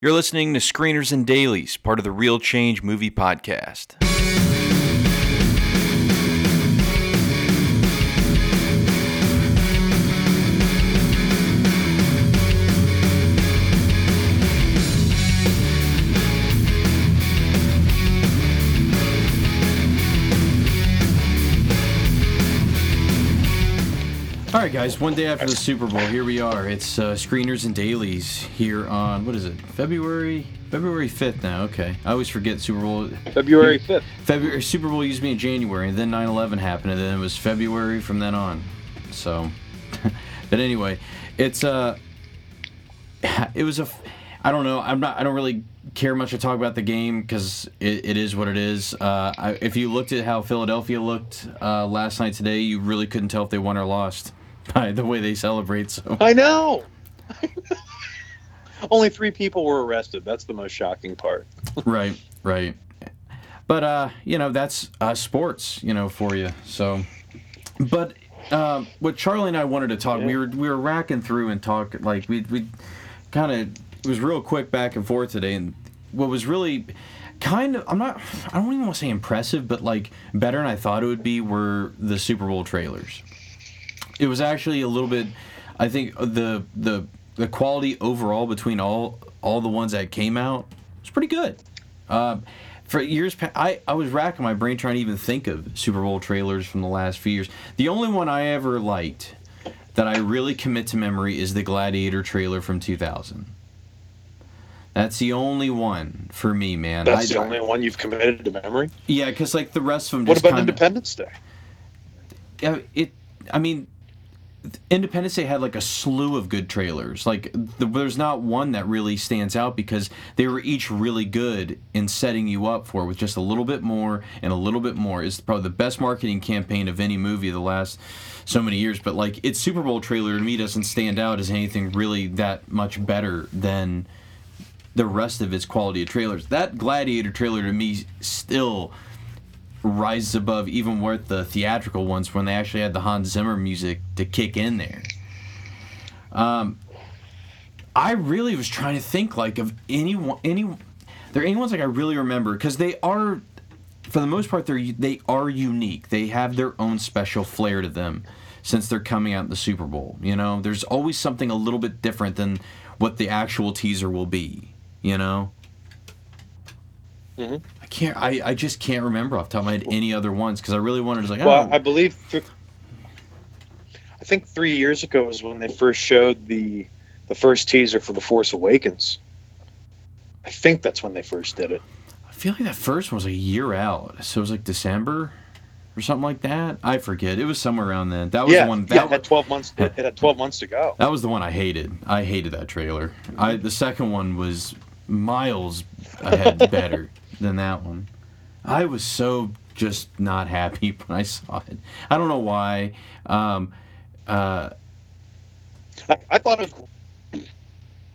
You're listening to Screeners and Dailies, part of the Real Change Movie Podcast. All right, guys, one day after the Super Bowl, here we are. It's Screeners and Dailies here on, what is it, February 5th now, okay. I always forget Super Bowl. February 5th. Super Bowl used to be in January, and then 9/11 happened, and then it was February from then on. So, but anyway, I don't really care much to talk about the game because it is what it is. If you looked at how Philadelphia looked last night, today, you really couldn't tell if they won or lost by the way they celebrate. So I know. Only 3 people were arrested. That's the most shocking part. Right. But that's sports, for you. So, but what Charlie and I wanted to talk, we were racking through and talk like we kind of. It was real quick back and forth today, and what was really kind of, I don't even want to say impressive, but like better than I thought it would be were the Super Bowl trailers. It was actually a little bit, I think the quality overall between all the ones that came out was pretty good. For years past, I was racking my brain trying to even think of Super Bowl trailers from the last few years. The only one I ever liked that I really commit to memory is the Gladiator trailer from 2000. That's the only one for me, man. That's the only one you've committed to memory? Yeah, because like the rest of them just What about Independence Day? Independence Day had like a slew of good trailers. Like there's not one that really stands out because they were each really good in setting you up for it with just a little bit more and a little bit more. It's probably the best marketing campaign of any movie the last so many years. But like its Super Bowl trailer to me doesn't stand out as anything really that much better than the rest of its quality of trailers. That Gladiator trailer to me still rises above even worth the theatrical ones when they actually had the Hans Zimmer music to kick in there. I really was trying to think like of any ones like I really remember because they are, for the most part, they are unique. They have their own special flair to them since they're coming out in the Super Bowl. There's always something a little bit different than what the actual teaser will be. Mm-hmm. I just can't remember off the top of my head any other ones because I really wanted to. I think 3 years ago was when they first showed the first teaser for The Force Awakens. I think that's when they first did it. I feel like that first one was a year out, so it was like December or something like that. I forget. It was somewhere around then. That was the one. It had 12 months. It had 12 months to go. That was the one I hated. I hated that trailer. The second one was miles ahead better than that one. I was so just not happy when I saw it. I don't know why. I thought it was.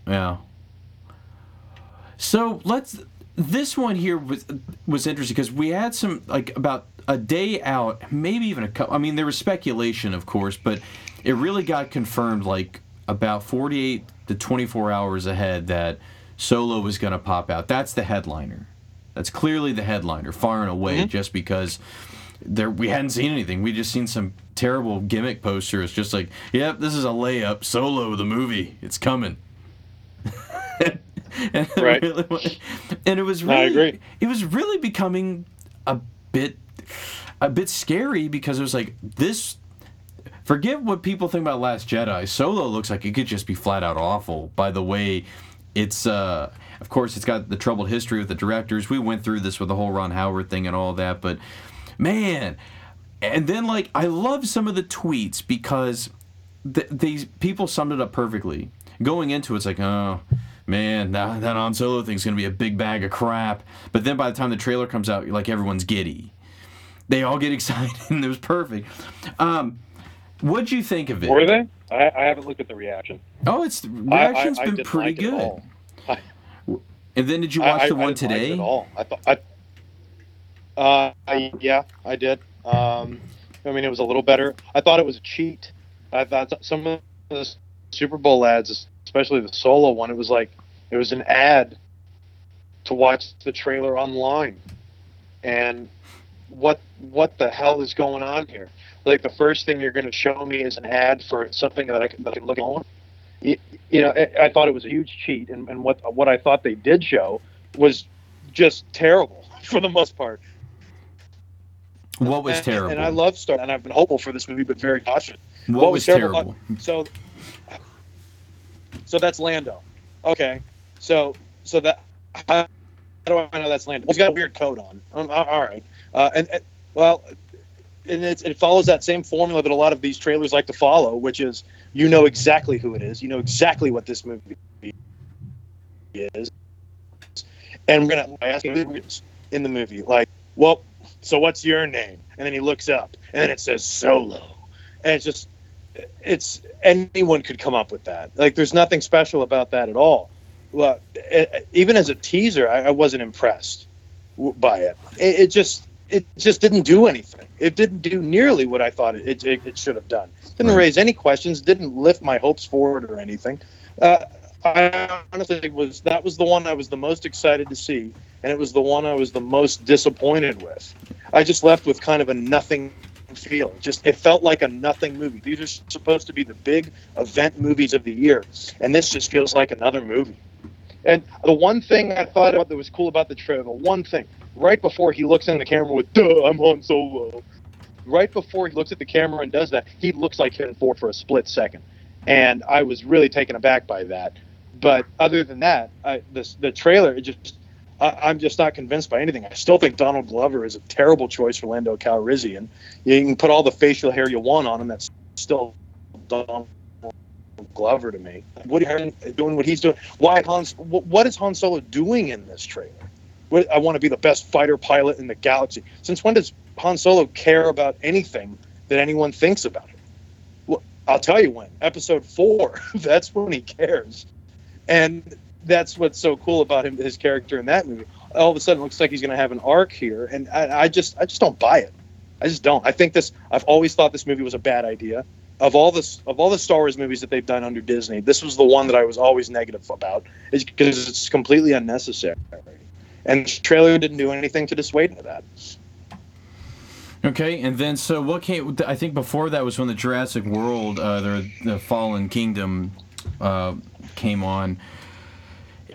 Yeah. So this one here was interesting because we had some like about a day out, maybe even a couple. I mean, there was speculation, of course, but it really got confirmed like about 48 to 24 hours ahead that Solo was going to pop out. That's the headliner. That's clearly the headliner, far and away, mm-hmm. just because we hadn't seen anything. We just seen some terrible gimmick poster. It's just like, yep, this is a layup. Solo, the movie, it's coming. And right. It was really becoming a bit scary because it was like this. Forget what people think about Last Jedi. Solo looks like it could just be flat out awful. By the way, it's of course it's got the troubled history with the directors. We went through this with the whole Ron Howard thing and all that, but man, and then like I love some of the tweets because these people summed it up perfectly. Going into it's like, oh man, that Han Solo thing's gonna be a big bag of crap. But then by the time the trailer comes out, like everyone's giddy. They all get excited, and it was perfect. What'd you think of it? Were they? I haven't looked at the reaction. Oh, it's reaction's I been pretty good. And then did you watch the one today? Like it all. I did. It was a little better. I thought it was a cheat. I thought some of the Super Bowl ads, especially the Solo one, it was like There was an ad to watch the trailer online. And what the hell is going on here? Like, the first thing you're going to show me is an ad for something that I can look on. You know, I thought it was a huge cheat, and what I thought they did show was just terrible for the most part. What was terrible? And I love Star, and I've been hopeful for this movie, but very cautious. What was terrible? So that's Lando. Okay, so that how do I know that's Lando? He's got a weird coat on. All right, and it follows that same formula that a lot of these trailers like to follow, which is you know exactly who it is, you know exactly what this movie is, and we're gonna ask him in the movie, like, well, so what's your name? And then he looks up, and then it says Solo, and it's just, it's anyone could come up with that. Like, there's nothing special about that at all. Well, even as a teaser, I wasn't impressed by it. It just didn't do anything. It didn't do nearly what I thought it should have done. Didn't raise any questions. Didn't lift my hopes forward or anything. I honestly that was the one I was the most excited to see, and it was the one I was the most disappointed with. I just left with kind of a nothing feel. Just, it felt like a nothing movie. These are supposed to be the big event movies of the year, and this just feels like another movie. And the one thing I thought about that was cool about the trailer, right before he looks in the camera with, duh, I'm Han Solo. Right before he looks at the camera and does that, he looks like Harrison Ford for a split second. And I was really taken aback by that. But other than that, the trailer, I'm just not convinced by anything. I still think Donald Glover is a terrible choice for Lando Calrissian. You can put all the facial hair you want on him, that's still Donald Glover to me. Woody Harrelson doing what he's doing. What is Han Solo doing in this trailer? I want to be the best fighter pilot in the galaxy. Since when does Han Solo care about anything that anyone thinks about it? Well, I'll tell you when. Episode 4, that's when he cares. And that's what's so cool about him, his character in that movie. All of a sudden, it looks like he's going to have an arc here, and I just don't buy it. I just don't. I've always thought this movie was a bad idea. Of all the Star Wars movies that they've done under Disney, this was the one that I was always negative about, is because it's completely unnecessary. And the trailer didn't do anything to dissuade me of that. Okay, and then so what came? I think before that was when the Jurassic World, the Fallen Kingdom, came on,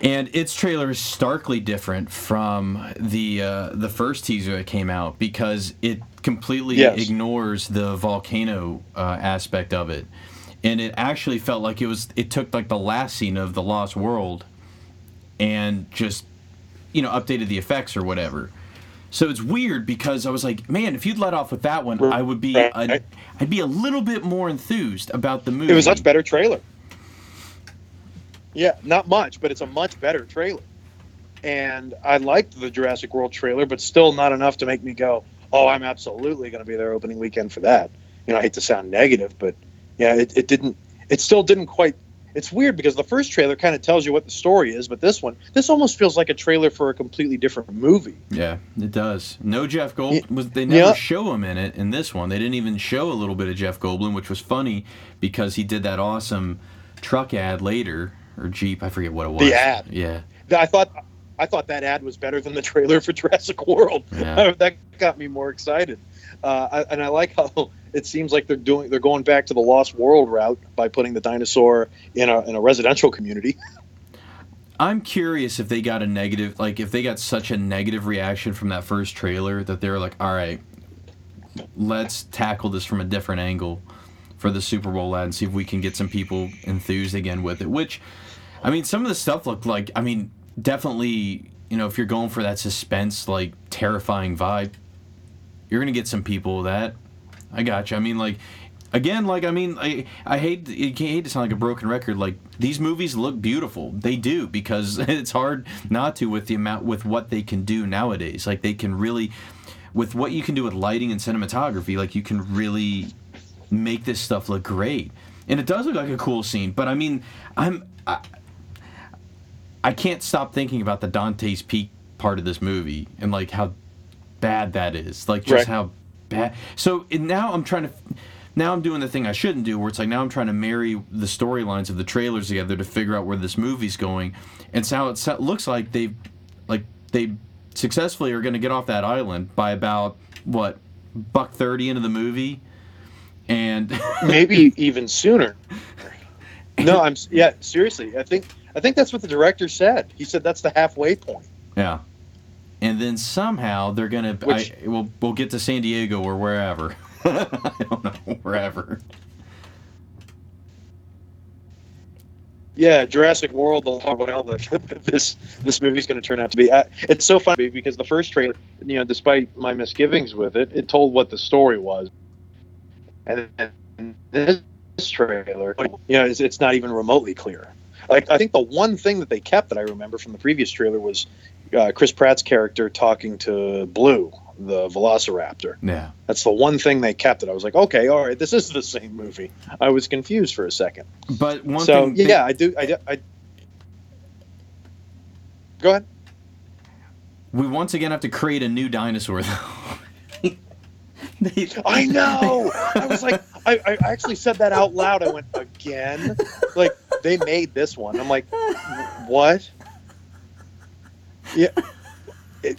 and its trailer is starkly different from the first teaser that came out because it completely ignores the volcano aspect of it, and it actually felt like it took like the last scene of the Lost World, and just, you know, updated the effects or whatever. So it's weird because I was like, man, if you'd let off with that one, I would be I'd be a little bit more enthused about the movie. It was a much better trailer. Yeah, not much, but it's a much better trailer. And I liked the Jurassic World trailer, but still not enough to make me go, oh, I'm absolutely going to be there opening weekend for that. You know, I hate to sound negative, but yeah, it still didn't quite. It's weird because the first trailer kind of tells you what the story is, but this almost feels like a trailer for a completely different movie. Yeah, it does. No Jeff Goldblum. They never show him in it, in this one. They didn't even show a little bit of Jeff Goldblum, which was funny because he did that awesome truck ad later, or Jeep, I forget what it was. The ad. Yeah. I thought that ad was better than the trailer for Jurassic World. Yeah. That got me more excited. And I like how it seems like they're going back to the Lost World route by putting the dinosaur in a residential community. I'm curious if they got if they got such a negative reaction from that first trailer that they were like, all right, let's tackle this from a different angle for the Super Bowl ad and see if we can get some people enthused again with it. Which, I mean, some of the stuff looked like, I mean, definitely, you know, if you're going for that suspense, like, terrifying vibe, you're going to get some people with that. I got you. I mean, like, again, like, I mean, I hate to sound like a broken record. Like, these movies look beautiful. They do, because it's hard not to with what they can do nowadays. Like, they can really, with what you can do with lighting and cinematography, like, you can really make this stuff look great. And it does look like a cool scene, but I mean, I can't stop thinking about the Dante's Peak part of this movie and, like, how bad that is. Like, just how bad. So now I'm trying to Now I'm doing the thing I shouldn't do, where it's like now I'm trying to marry the storylines of the trailers together to figure out where this movie's going. And so it looks like they successfully are going to get off that island by about, what, $1:30 into the movie? And maybe even sooner. No, yeah, seriously. I think that's what the director said. He said that's the halfway point. Yeah. And then somehow they're going to... We'll get to San Diego or wherever. I don't know. Wherever. Yeah, Jurassic World, the long way this movie's going to turn out to be. It's so funny because the first trailer, you know, despite my misgivings with it, it told what the story was. And then this trailer, you know, it's not even remotely clear. Like, I think the one thing that they kept that I remember from the previous trailer was Chris Pratt's character talking to Blue, the Velociraptor. Yeah. That's the one thing they kept that I was like, okay, all right, this is the same movie. I was confused for a second. But one thing... So, yeah, I do... Go ahead. We once again have to create a new dinosaur, though. I know! I was like... I actually said that out loud. I went, again? Like, they made this one. I'm like, what? Yeah,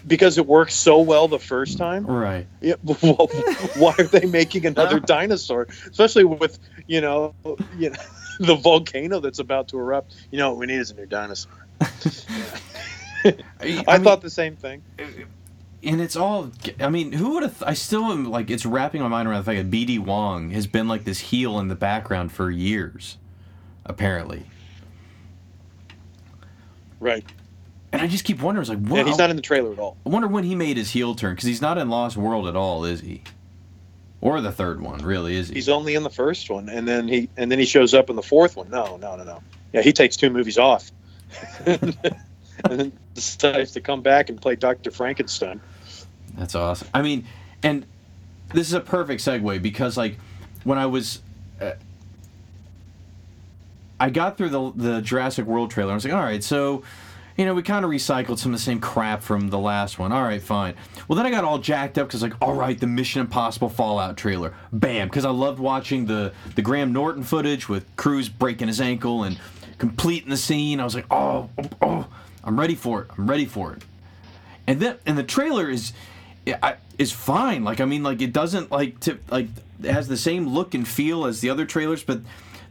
because it worked so well the first time. Right. Yeah. Well, why are they making another dinosaur? Especially with, you know, the volcano that's about to erupt. You know, what we need is a new dinosaur. Yeah. I mean, thought the same thing. And it's all, I mean, who would have, I still am, like, it's wrapping my mind around the fact that B.D. Wong has been, like, this heel in the background for years, apparently. Right. And I just keep wondering, it's like, what? Yeah, he's not in the trailer at all. I wonder when he made his heel turn, because he's not in Lost World at all, is he? Or the third one, really, is he? He's only in the first one, and then he shows up in the fourth one. No. Yeah, he takes 2 movies off. And then decides to come back and play Dr. Frankenstein. That's awesome. I mean, and this is a perfect segue because, like, when I was... I got through the Jurassic World trailer. I was like, all right, so, you know, we kind of recycled some of the same crap from the last one. All right, fine. Well, then I got all jacked up because, like, all right, the Mission Impossible Fallout trailer. Bam. Because I loved watching the Graham Norton footage with Cruise breaking his ankle and completing the scene. I was like, oh. I'm ready for it. And the trailer is fine. Like, I mean, like, it doesn't, like, it has the same look and feel as the other trailers, but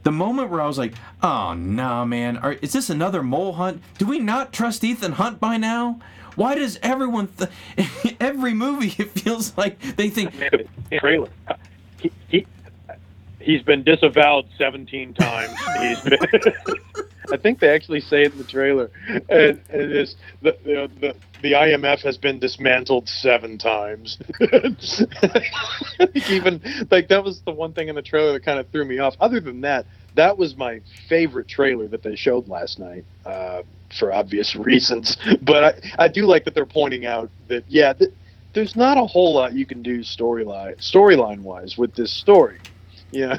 the moment where I was like, oh, nah, man, is this another mole hunt? Do we not trust Ethan Hunt by now? Why does everyone, every movie, it feels like they think... Trailer. He's been disavowed 17 times. I think they actually say it in the trailer. And it is the IMF has been dismantled 7 times. I think even like that was the one thing in the trailer that kind of threw me off. Other than that, that was my favorite trailer that they showed last night, for obvious reasons. But I do like that they're pointing out that there's not a whole lot you can do storyline wise with this story. Yeah.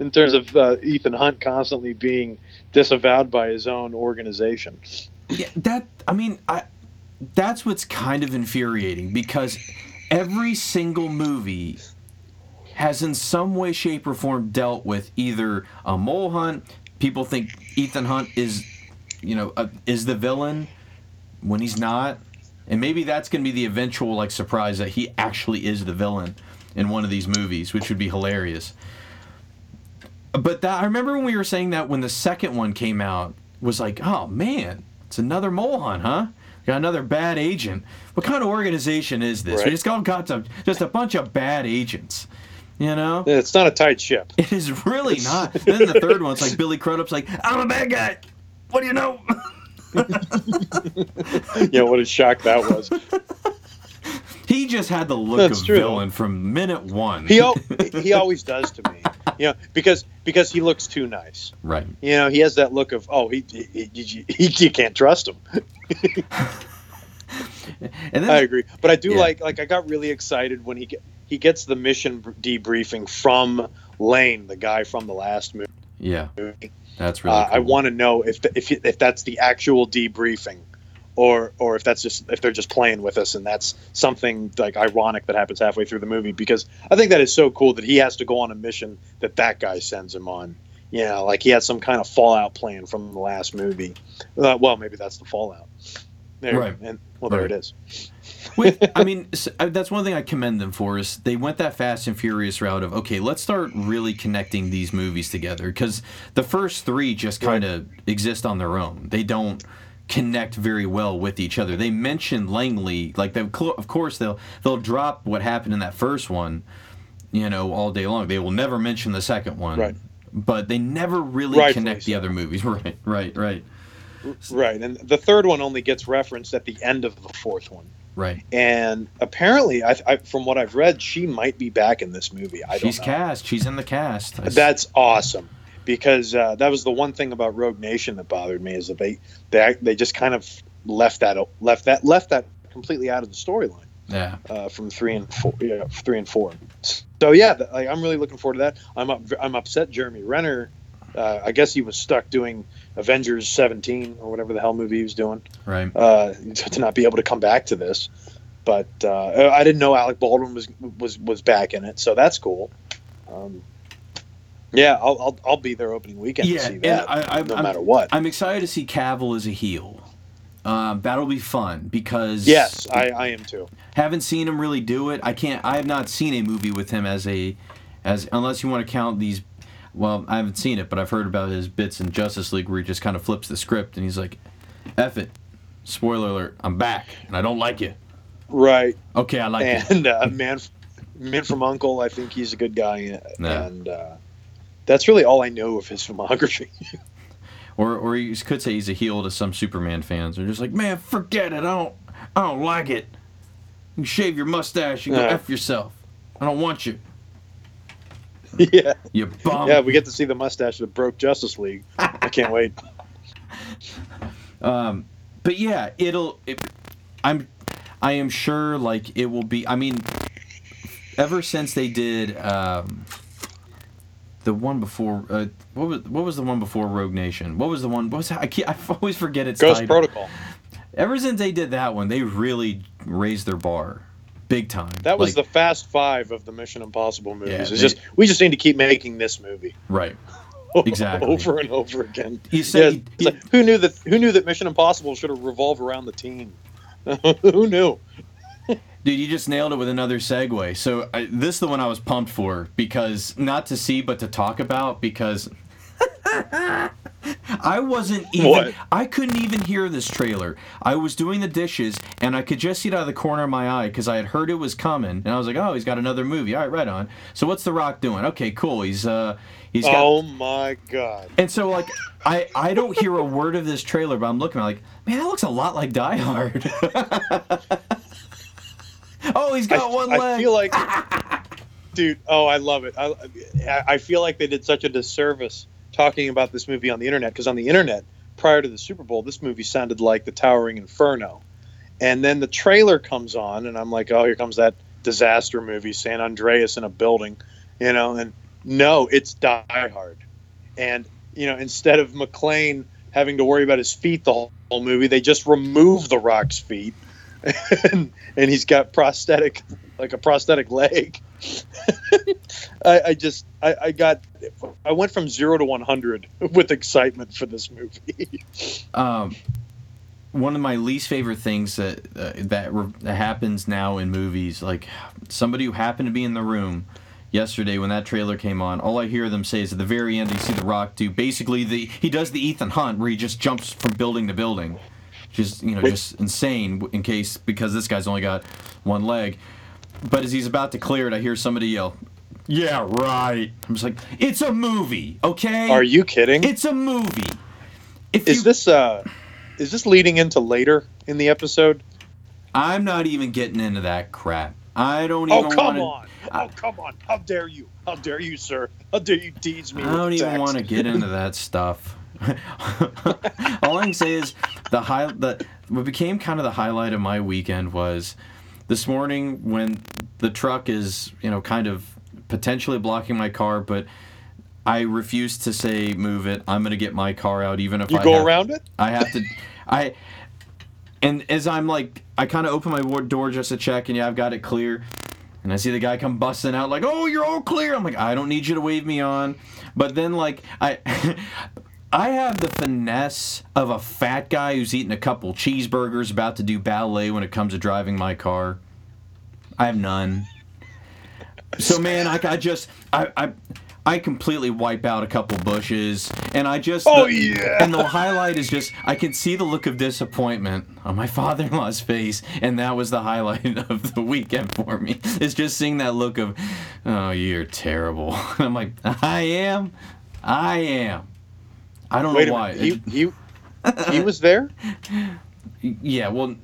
In terms of Ethan Hunt constantly being disavowed by his own organization. Yeah, that's what's kind of infuriating, because every single movie has in some way, shape, or form dealt with either a mole hunt. People think Ethan Hunt is the villain when he's not. And maybe that's going to be the eventual, like, surprise that he actually is the villain in one of these movies, which would be hilarious. But I remember when we were saying that when the second one came out, was like, oh, man, it's another mole hunt, huh? Got another bad agent. What kind of organization is this? Right. We just got just a bunch of bad agents, you know? It's not a tight ship. It is really not. Then the third one's like Billy Crudup's like, I'm a bad guy. What do you know? Yeah, what a shock that was. He just had the look That's of true. Villain from minute one. He always does to me. You know, because he looks too nice. Right. You know, he has that look of, oh, you can't trust him. And then, I agree. But I do like I got really excited when he gets the mission debriefing from Lane, the guy from the last movie. Yeah. That's really cool. I want to know if that's the actual debriefing or if that's just, if they're just playing with us and that's something like ironic that happens halfway through the movie, because I think that is so cool that he has to go on a mission that that guy sends him on. You know, like he had some kind of fallout plan from the last movie. Well, maybe that's the fallout. There, right. And, well, there right. it is. With, I mean, so, that's one thing I commend them for is they went that Fast and Furious route of, okay, let's start really connecting these movies together, because the first three just kind of exist on their own. They don't connect very well with each other. They mention Langley, like, of course they'll drop what happened in that first one, you know, all day long. They will never mention the second one, right. But they never really right, connect please. The other movies. Right, right, right. Right, and the third one only gets referenced at the end of the fourth one. Right. And apparently, I, from what I've read, she might be back in this movie. I don't know. She's cast. She's in the cast. That's awesome, because that was the one thing about Rogue Nation that bothered me, is that they just kind of left that completely out of the storyline. Yeah. From 3 and 4, yeah, 3 and 4. So yeah, I'm really looking forward to that. I'm upset Jeremy Renner. I guess he was stuck doing Avengers 17 or whatever the hell movie he was doing, right? To not be able to come back to this, but I didn't know Alec Baldwin was back in it, so that's cool. Yeah, I'll be there opening weekend to see that. And matter what, I'm excited to see Cavill as a heel. That'll be fun, because yes, I am too. Haven't seen him really do it. I have not seen a movie with him as unless you want to count these. Well, I haven't seen it, but I've heard about his bits in Justice League where he just kind of flips the script and he's like, F it. Spoiler alert, I'm back, and I don't like you. Right. Okay, I like it. And Man from U.N.C.L.E., I think he's a good guy. Nah. And that's really all I know of his filmography. or you could say he's a heel to some Superman fans. They're just like, man, forget it. I don't like it. You shave your mustache, you go F yourself. I don't want you. Yeah. You bum. Yeah, we get to see the mustache that broke Justice League. I can't wait. But yeah, I am sure, like, it will be. I mean, ever since they did the one before what was the one before Rogue Nation? What was the one? What was that? I always forget its Ghost title. Protocol. Ever since they did that one, they really raised their bar. Big time. That was the Fast Five of the Mission Impossible movies. Yeah, we just need to keep making this movie. Right. Exactly. Over and over again. Who knew that Mission Impossible should have revolved around the team? Who knew? Dude, you just nailed it with another segue. So this is the one I was pumped for, because not to see but to talk about, because I wasn't even. What? I couldn't even hear this trailer. I was doing the dishes, and I could just see it out of the corner of my eye, because I had heard it was coming, and I was like, "Oh, he's got another movie. All right, right on." So what's The Rock doing? Okay, cool. He's got. Oh my god! And so like, I don't hear a word of this trailer, but I'm looking. I'm like, man, that looks a lot like Die Hard. Oh, he's got one leg. I feel like, dude. Oh, I love it. I feel like they did such a disservice talking about this movie on the internet, because on the internet prior to the Super Bowl, this movie sounded like the Towering Inferno, and then the trailer comes on, and I'm like, oh, here comes that disaster movie, San Andreas in a building, you know. And no, it's Die Hard, and you know, instead of McClane having to worry about his feet the whole movie, they just remove The Rock's feet, and he's got prosthetic leg. I went from 0 to 100 with excitement for this movie. One of my least favorite things that happens now in movies, like somebody who happened to be in the room yesterday when that trailer came on, all I hear them say is at the very end, you see The Rock do basically he does the Ethan Hunt where he just jumps from building to building, just, you know, just insane, because this guy's only got one leg. But as he's about to clear it, I hear somebody yell, "Yeah, right." I'm just like, "It's a movie, okay?" Are you kidding? It's a movie. Is this leading into later in the episode? I'm not even getting into that crap. I don't even. Oh come on! How dare you? How dare you, sir? How dare you tease me? I don't even want to get into that stuff. All I can say is what became kind of the highlight of my weekend was, this morning, when the truck is, you know, kind of potentially blocking my car, but I refuse to say move it. I'm going to get my car out, even if I have to. And as I'm like, I kind of open my door just to check, and yeah, I've got it clear. And I see the guy come busting out like, oh, you're all clear. I'm like, I don't need you to wave me on. But then like, I have the finesse of a fat guy who's eating a couple cheeseburgers about to do ballet when it comes to driving my car. I have none. So man, I completely wipe out a couple bushes, and I just... And the highlight is just, I can see the look of disappointment on my father-in-law's face, and that was the highlight of the weekend for me. It's just seeing that look of, oh, you're terrible. And I'm like, I am. I don't know why. He was there? Yeah, well,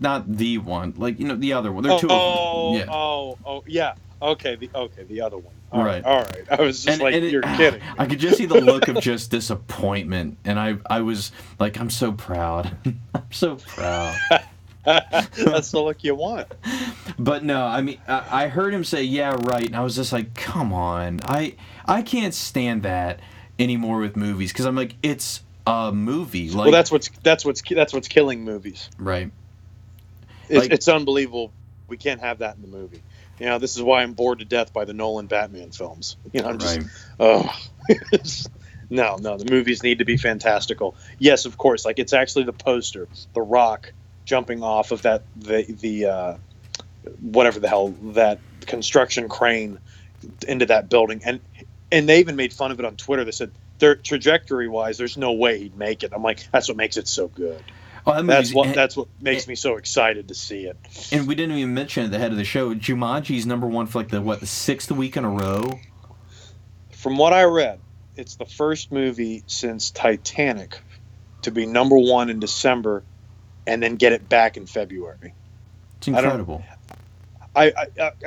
not the one. Like, you know, the other one. There are two of them. Yeah. Yeah. Okay, the other one. All right. I was just you're kidding. I could just see the look of just disappointment, and I was like, I'm so proud. I'm so proud. That's the look you want. But no, I mean, I heard him say, yeah, right, and I was just like, come on. I can't stand that anymore with movies, because I'm like, it's a movie. Like, well, that's what's killing movies. Right. It's unbelievable. We can't have that in the movie. You know, this is why I'm bored to death by the Nolan Batman films. You know, I'm just, No, the movies need to be fantastical. Yes, of course. Like, it's actually the poster, The Rock jumping off of that, the whatever the hell, that construction crane into that building. And they even made fun of it on Twitter. They said, trajectory-wise, there's no way he'd make it. I'm like, that's what makes it so good. Oh, that's what makes me so excited to see it. And we didn't even mention at the head of the show, Jumanji's #1 for like the sixth week in a row? From what I read, it's the first movie since Titanic to be #1 in December and then get it back in February. It's incredible. I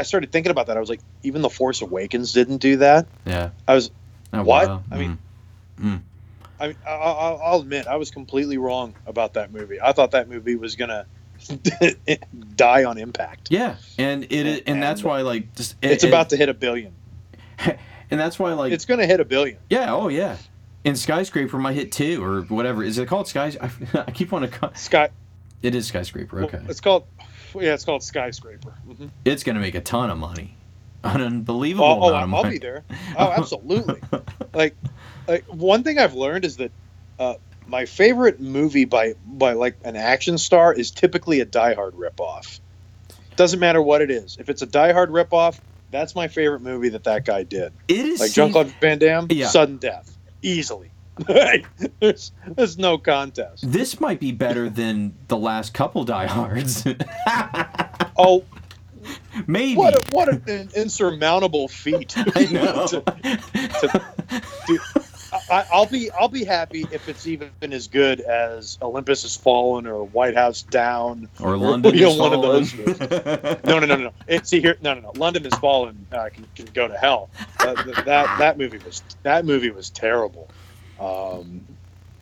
started thinking about that. I was like, even The Force Awakens didn't do that? Yeah. I was, what? Wow. I'll admit, I was completely wrong about that movie. I thought that movie was gonna die on impact. Yeah, and it that's why like just, it's about to hit $1 billion. And that's why like it's gonna hit $1 billion. Yeah. Oh yeah. And Skyscraper might hit 2 or whatever. Is it called I keep wanting to It is Skyscraper. Okay. Well, it's called Skyscraper. Mm-hmm. It's gonna make a ton of money. An unbelievable amount of money. I'll be there. Oh, absolutely. Like, one thing I've learned is that my favorite movie by like an action star is typically a Die Hard ripoff. Doesn't matter what it is. If it's a Die Hard ripoff, that's my favorite movie that guy did. It is like Jean-Claude Van Damme, sudden death, easily. There's no contest. This might be better than the last couple Die Hards. Oh. Maybe what an insurmountable feat! I know. I'll be happy if it's even as good as Olympus Has Fallen or White House Down or London Has Fallen. One of those movies. No. London Has Fallen can go to hell. That movie was terrible.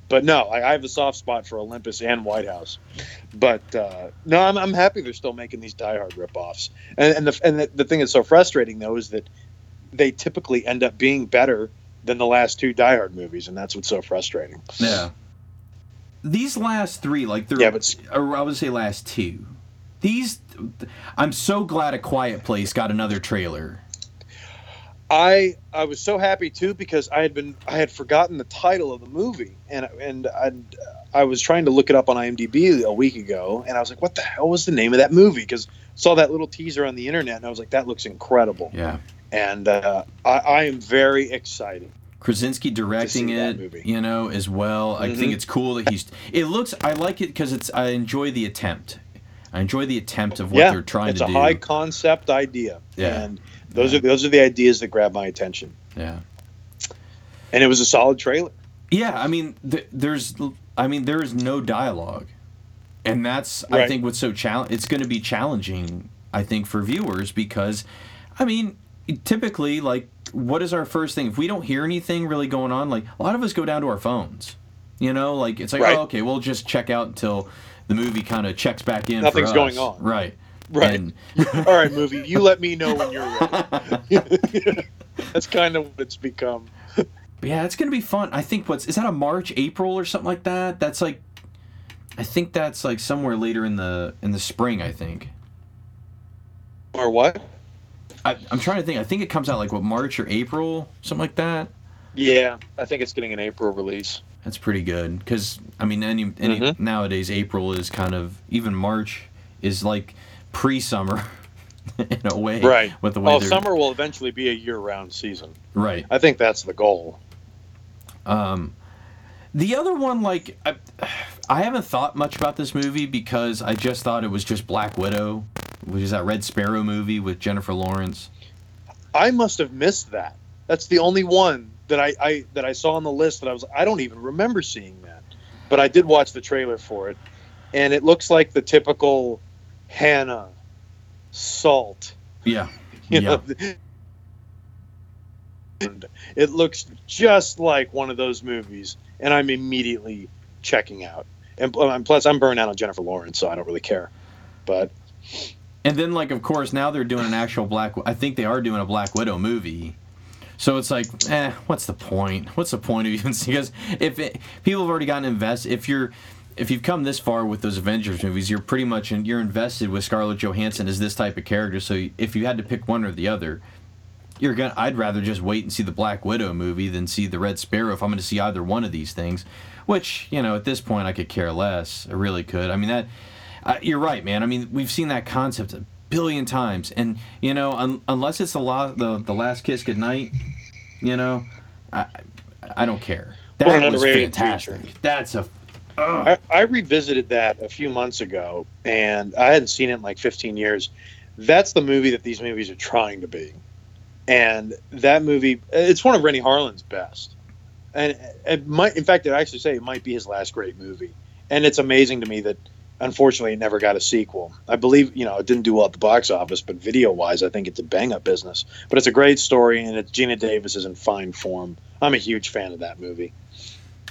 But no, I have a soft spot for Olympus and White House. But no, I'm happy they're still making these Die Hard ripoffs. And the thing that's so frustrating though is that they typically end up being better than the last 2 Die Hard movies, and that's what's so frustrating. Yeah. These last 3, like I would say last 2. I'm so glad A Quiet Place got another trailer. I was so happy too because I had forgotten the title of the movie and I was trying to look it up on IMDb a week ago and I was like, what the hell was the name of that movie? Because I saw that little teaser on the internet and I was like, that looks incredible. Yeah. And I am very excited. Krasinski directing it, you know, as well. Mm-hmm. I think it's cool that I like it because I enjoy the attempt. I enjoy the attempt of what they're trying to do. It's a high concept idea. Yeah. And those are the ideas that grab my attention. Yeah. And it was a solid trailer. Yeah, I mean there is no dialogue. And that's I think what's so it's going to be challenging I think for viewers because I mean typically like what is our first thing if we don't hear anything really going on like a lot of us go down to our phones. You know, like it's like oh, okay, we'll just check out until the movie kind of checks back in. Nothing's going on. Right. And... All right, movie. You let me know when you're ready. That's kind of what it's become. But yeah, it's gonna be fun. I think is that a March, April, or something like that? That's like I think that's like somewhere later in the spring, I think. Or what? I'm trying to think. I think it comes out like March or April, something like that. Yeah, I think it's getting an April release. That's pretty good because I mean, mm-hmm. nowadays April is kind of, even March is like pre-summer in a way. Right. With the way summer will eventually be a year-round season. Right. I think that's the goal. The other one, like I haven't thought much about this movie because I just thought it was just Black Widow, which is that Red Sparrow movie with Jennifer Lawrence. I must have missed that. That's the only one that I saw on the list that I don't even remember seeing that. But I did watch the trailer for it, and it looks like the typical Hannah Salt. Yeah. You know, and it looks just like one of those movies, and I'm immediately checking out. And plus, I'm burned out on Jennifer Lawrence, so I don't really care. But... And then, like, of course, now they're doing an actual I think they are doing a Black Widow movie. So it's like, what's the point? What's the point of even seeing? Because people have already gotten invested. If you've come this far with those Avengers movies, you're pretty much you're invested with Scarlett Johansson as this type of character. So if you had to pick one or the other, I'd rather just wait and see the Black Widow movie than see the Red Sparrow if I'm going to see either one of these things. Which, you know, at this point, I could care less. I really could. I mean that. You're right, man. I mean, we've seen that concept a billion times, and you know, unless it's the last kiss goodnight, you know, I don't care. That was fantastic. That's a. I revisited that a few months ago, and I hadn't seen it in like 15 years. That's the movie that these movies are trying to be, and that movie, it's one of Renny Harlin's best, and it might, in fact, I'd actually say it might be his last great movie, and it's amazing to me that. Unfortunately, it never got a sequel. I believe, you know, it didn't do well at the box office, but video-wise, I think it's a bang-up business. But it's a great story, and it's Gina Davis is in fine form. I'm a huge fan of that movie.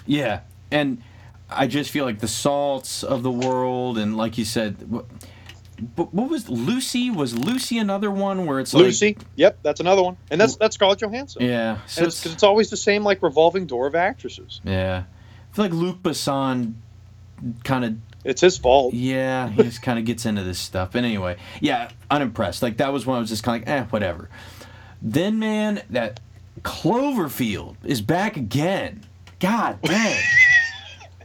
Yeah, and I just feel like the Salts of the world, and like you said, what was Lucy? Was Lucy another one where it's like... Lucy, yep, that's another one. And that's Scarlett Johansson. Yeah. So and it's always the same, like, revolving door of actresses. Yeah. I feel like Luc Besson kind of... It's his fault. Yeah, he just kind of gets into this stuff. But anyway, yeah, unimpressed. Like, that was when I was just kind of like, whatever. Then, man, that Cloverfield is back again. God dang.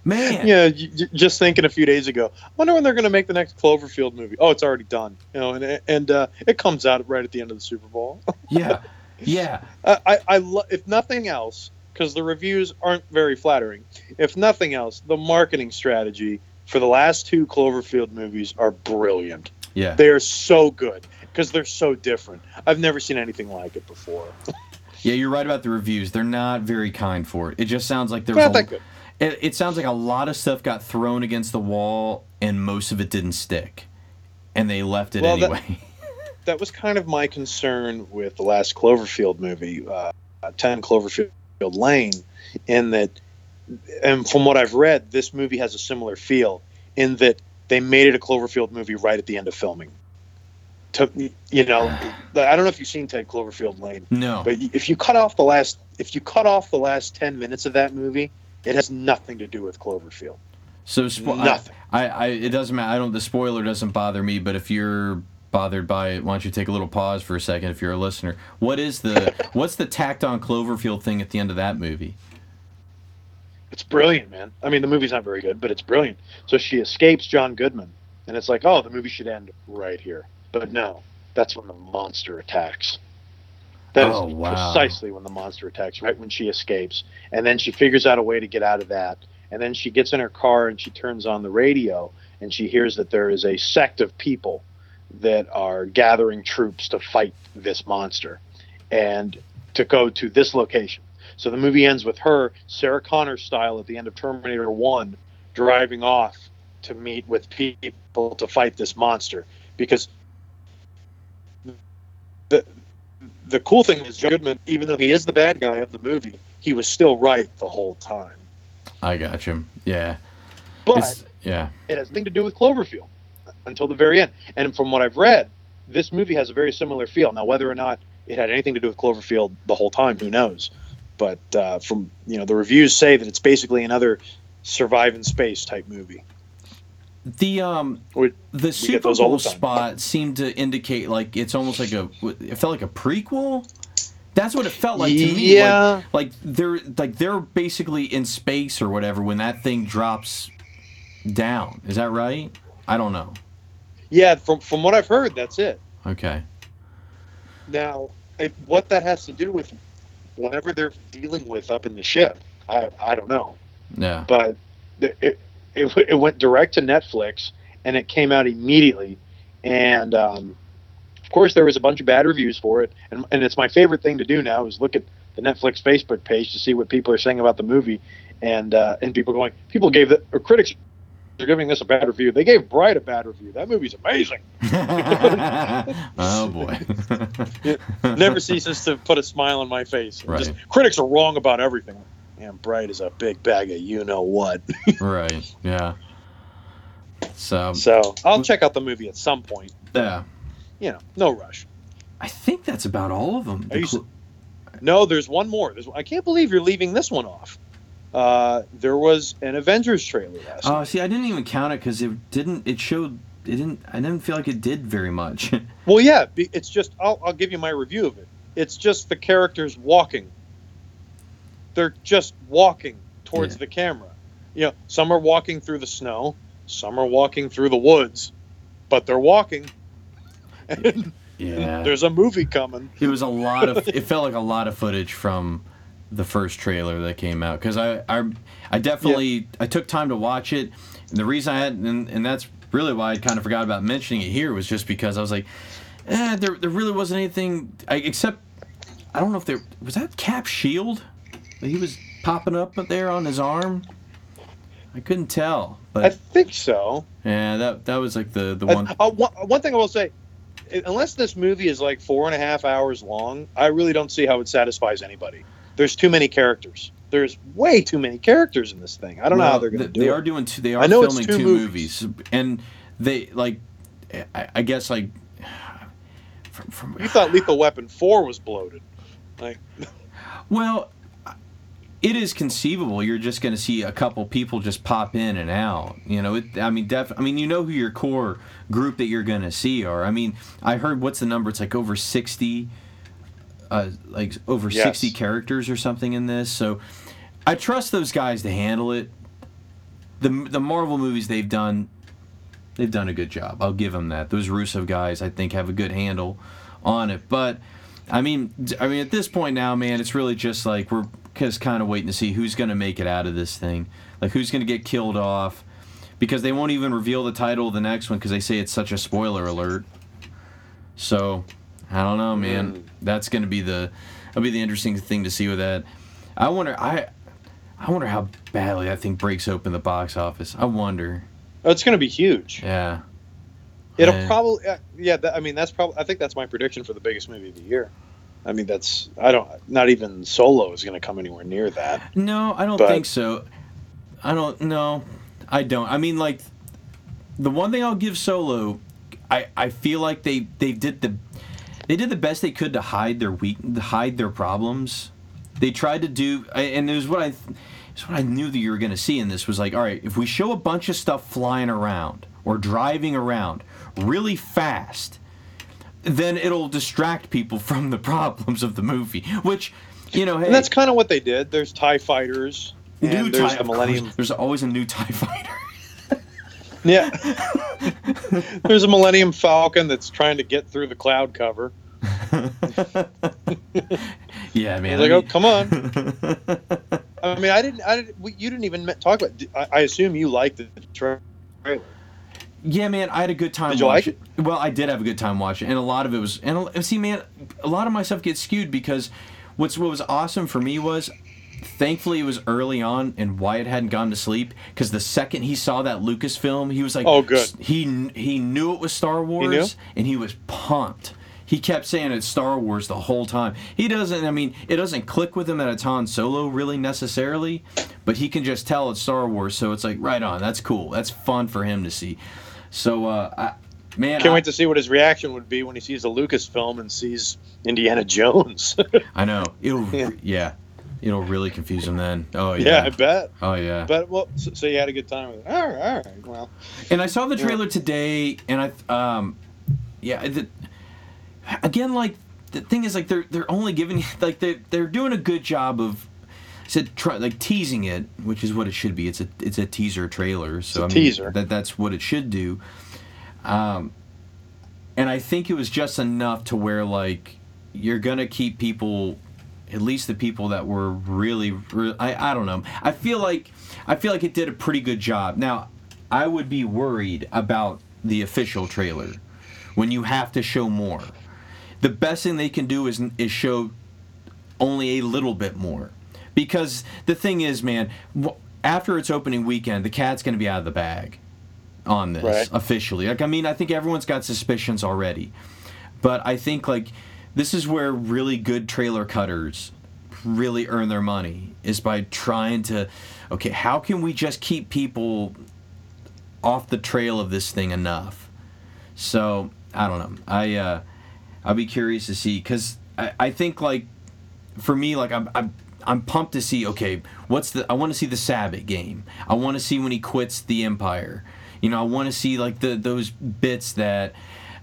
Man. Yeah, just thinking a few days ago, I wonder when they're going to make the next Cloverfield movie. Oh, it's already done. You know, and it comes out right at the end of the Super Bowl. Yeah, yeah. If nothing else, because the reviews aren't very flattering, if nothing else, the marketing strategy for the last two Cloverfield movies are brilliant. Yeah. They are so good because they're so different. I've never seen anything like it before. Yeah, you're right about the reviews. They're not very kind for it. It just sounds like they're not that good. It sounds like a lot of stuff got thrown against the wall and most of it didn't stick. And they left it anyway. That was kind of my concern with the last Cloverfield movie, 10 Cloverfield Lane, in that. And from what I've read, this movie has a similar feel in that they made it a Cloverfield movie right at the end of filming. I don't know if you've seen 10 Cloverfield Lane. No. But if you cut off the last 10 minutes of that movie, it has nothing to do with Cloverfield. So nothing. It doesn't matter. The spoiler doesn't bother me. But if you're bothered by it, why don't you take a little pause for a second? If you're a listener, what's the tacked on Cloverfield thing at the end of that movie? It's brilliant, man. I mean, the movie's not very good, but it's brilliant. So she escapes John Goodman, and it's like, oh, the movie should end right here. But no, that's when the monster attacks. That is precisely when the monster attacks, right when she escapes. And then she figures out a way to get out of that. And then she gets in her car, and she turns on the radio, and she hears that there is a sect of people that are gathering troops to fight this monster and to go to this location. So the movie ends with her, Sarah Connor style, at the end of Terminator 1, driving off to meet with people to fight this monster. Because the cool thing is, John Goodman, even though he is the bad guy of the movie, he was still right the whole time. I got you. Yeah. But it has nothing to do with Cloverfield until the very end. And from what I've read, this movie has a very similar feel. Now, whether or not it had anything to do with Cloverfield the whole time, who knows? But from the reviews say that it's basically another Survive in Space type movie. The Super Bowl spot seemed to indicate like it's almost like it felt like a prequel. That's what it felt like to me. Yeah, like they're basically in space or whatever when that thing drops down. Is that right? I don't know. Yeah, from what I've heard, that's it. Okay. Now, what that has to do with whatever they're dealing with up in the ship, I don't know. Yeah. But it went direct to Netflix, and it came out immediately. And, of course, there was a bunch of bad reviews for it. And it's my favorite thing to do now is look at the Netflix Facebook page to see what people are saying about the movie. And critics are giving this a bad review. They gave Bright a bad review. That movie's amazing. Oh, boy. It never ceases to put a smile on my face. Right. Just, critics are wrong about everything. And Bright is a big bag of you-know-what. Right, yeah. So I'll check out the movie at some point. Yeah. You know, no rush. I think that's about all of them. No, there's one more. I can't believe you're leaving this one off. There was an Avengers trailer last night. Oh, see, I didn't even count it because I didn't feel like it did very much. Well, yeah, it's just, I'll give you my review of it. It's just the characters walking. They're just walking towards the camera. You know, some are walking through the snow, some are walking through the woods, but they're walking. And there's a movie coming. It felt like a lot of footage from the first trailer that came out because I definitely I took time to watch it. And the reason I had and that's really why I kind of forgot about mentioning it here was just because I was like, there really wasn't anything except I don't know if there was that Cap shield. He was popping up there on his arm. I couldn't tell, but I think so. Yeah, that was like the one. One thing I will say, unless this movie is like 4.5 hours long, I really don't see how it satisfies anybody. There's too many characters. There's way too many characters in this thing. I don't know how they're going to do it. They are filming two movies, and they like. I guess like. From you thought Lethal Weapon 4 was bloated, like. Well. It is conceivable you're just going to see a couple people just pop in and out. You know, you know who your core group that you're going to see are. I mean, I heard what's the number? It's like over 60 60 characters or something in this. So I trust those guys to handle it. The Marvel movies they've done a good job. I'll give them that. Those Russo guys I think have a good handle on it. But I mean at this point now, man, it's really just like we're just kind of waiting to see who's going to make it out of this thing. Like, who's going to get killed off? Because they won't even reveal the title of the next one because they say it's such a spoiler alert. So, I don't know, man. That's going to be the interesting thing to see with that. I wonder how badly that thing breaks open the box office. I wonder. Oh, it's going to be huge. Yeah. It'll probably... Yeah, that's probably... I think that's my prediction for the biggest movie of the year. I mean, not even Solo is going to come anywhere near that. No, I don't think so. I mean, like, the one thing I'll give Solo, I feel like they did the best they could to hide their problems. They tried to do, and it was what I knew that you were going to see in this was like, all right, if we show a bunch of stuff flying around or driving around really fast, then it'll distract people from the problems of the movie, which, you know, hey. And that's kind of what they did. There's TIE fighters. The Millennium. There's always a new TIE fighter. Yeah. There's a Millennium Falcon that's trying to get through the cloud cover. Yeah, man. Like, come on. I mean, you didn't even talk about it. I assume you liked the trailer. Yeah, man, I had a good time watching. Did you like it? Well, I did have a good time watching, and a lot of it was. And see, man, a lot of my stuff gets skewed because what was awesome for me was, thankfully, it was early on, and Wyatt hadn't gone to sleep because the second he saw that Lucasfilm, he was like, "Oh, good." He knew it was Star Wars, and he was pumped. He kept saying it's Star Wars the whole time. He doesn't. I mean, it doesn't click with him that it's Han Solo really necessarily, but he can just tell it's Star Wars. So it's like, right on. That's cool. That's fun for him to see. So, I can't wait to see what his reaction would be when he sees a Lucasfilm and sees Indiana Jones. I know. Yeah. you know, really confuse them then. Oh, yeah. Yeah, I bet. Oh, yeah. But, well, so you had a good time with it. All right. Well. And I saw the trailer today, and I, again, like, the thing is, like, they're only giving, like, they're doing a good job of, teasing it, which is what it should be. It's a teaser trailer, so it's a teaser. That's what it should do. And I think it was just enough to where, like, you're gonna keep people, at least the people that were really I don't know. I feel like it did a pretty good job. Now, I would be worried about the official trailer when you have to show more. The best thing they can do is show only a little bit more, because the thing is, man, after its opening weekend, the cat's gonna be out of the bag on this officially. Like, I mean, I think everyone's got suspicions already, but I think, like, this is where really good trailer cutters really earn their money, is by trying to, okay, how can we just keep people off the trail of this thing enough? So, I don't know. I'll be curious to see, because I think, like, for me, like, I'm pumped to see, okay, I want to see the Sabat game. I want to see when he quits the Empire. You know, I want to see, like, those bits that...